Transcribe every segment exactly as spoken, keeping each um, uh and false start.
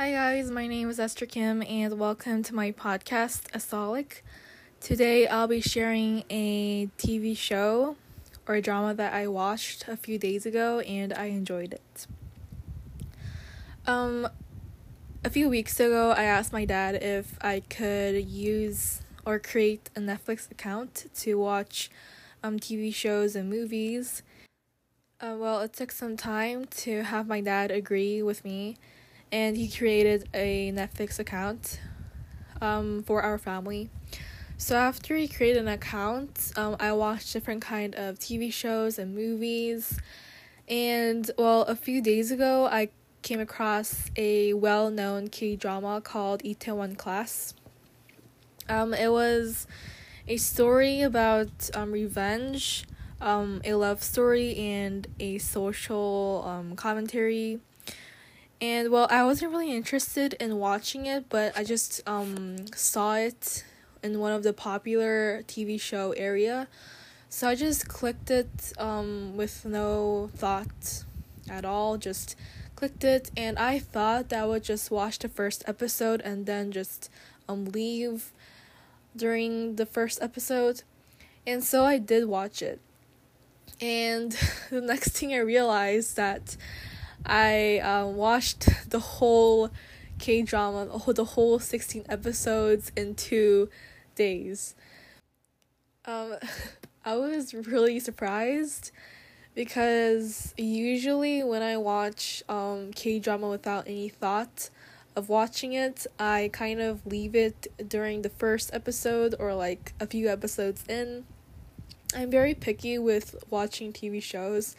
Hi guys, my name is Esther Kim and welcome to my podcast, Asolic. Today I'll be sharing a T V show or a drama that I watched a few days ago and I enjoyed it. Um, a few weeks ago I asked my dad if I could use or create a Netflix account to watch um, T V shows and movies. Uh, well, it took some time to have my dad agree with me. And he created a Netflix account um, for our family. So after he created an account, um, I watched different kind of T V shows and movies. And, well, a few days ago, I came across a well-known K-drama called Itaewon Class. Um, it was a story about um, revenge, um, a love story, and a social um, commentary. And, well, I wasn't really interested in watching it, but I just um saw it in one of the popular T V show area. So I just clicked it um with no thought at all. Just clicked it, and I thought that I would just watch the first episode and then just um leave during the first episode. And so I did watch it. And the next thing I realized that I uh, watched the whole K-drama, the whole sixteen episodes in two days. Um, I was really surprised because usually when I watch um, K-drama without any thought of watching it, I kind of leave it during the first episode or like a few episodes in. I'm very picky with watching T V shows.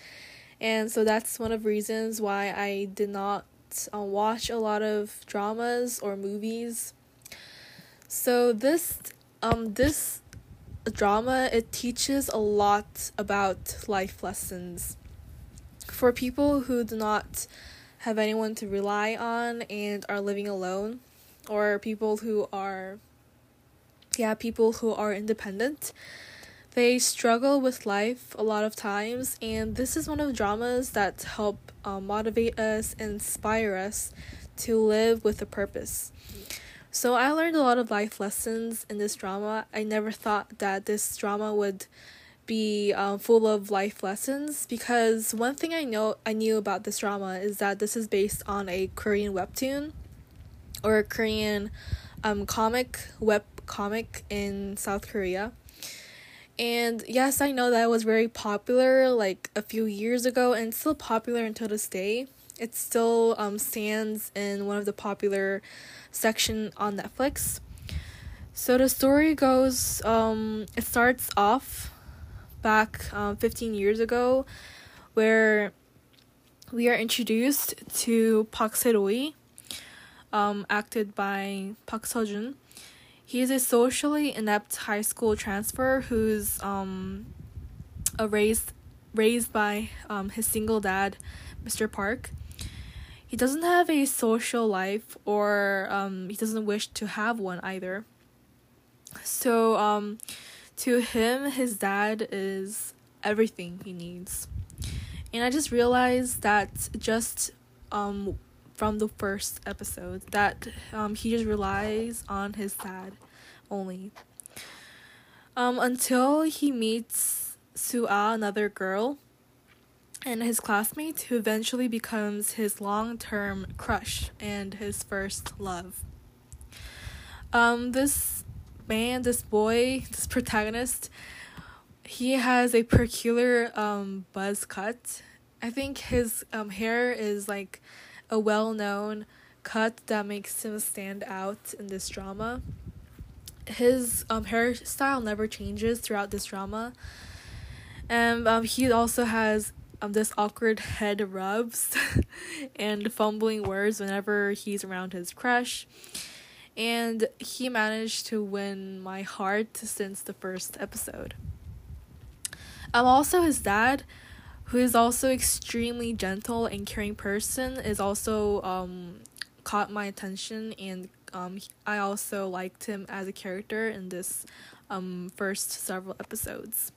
And so that's one of the reasons why I did not uh, watch a lot of dramas or movies. So this um this drama, it teaches a lot about life lessons for people who do not have anyone to rely on and are living alone, or people who are yeah, people who are independent. They struggle with life a lot of times, and this is one of the dramas that help uh, motivate us, inspire us to live with a purpose. So I learned a lot of life lessons in this drama. I never thought that this drama would be um, full of life lessons, because one thing I know I knew about this drama is that this is based on a Korean webtoon or a Korean um comic web comic in South Korea. And yes, I know that it was very popular like a few years ago and still popular until this day. It still um stands in one of the popular section on Netflix. So the story goes, um it starts off back um, fifteen years ago, where we are introduced to Park Se-roi, um acted by Park Seo-jun. He is a socially inept high school transfer who's um, a raised raised by um, his single dad, Mister Park. He doesn't have a social life, or um, he doesn't wish to have one either. So um, to him, his dad is everything he needs. And I just realized that just um, from the first episode that um, he just relies on his dad only. Um, until he meets Su-Ah, another girl, and his classmate, who eventually becomes his long-term crush and his first love. Um, this man, this boy, this protagonist, he has a peculiar um, buzz cut. I think his um, hair is like a well-known cut that makes him stand out in this drama. His um hairstyle never changes throughout this drama, and um he also has um this awkward head rubs and fumbling words whenever he's around his crush. And he managed to win my heart since the first episode. Um also his dad, who is also extremely gentle and caring person, is also um caught my attention, and um I also liked him as a character in this um first several episodes.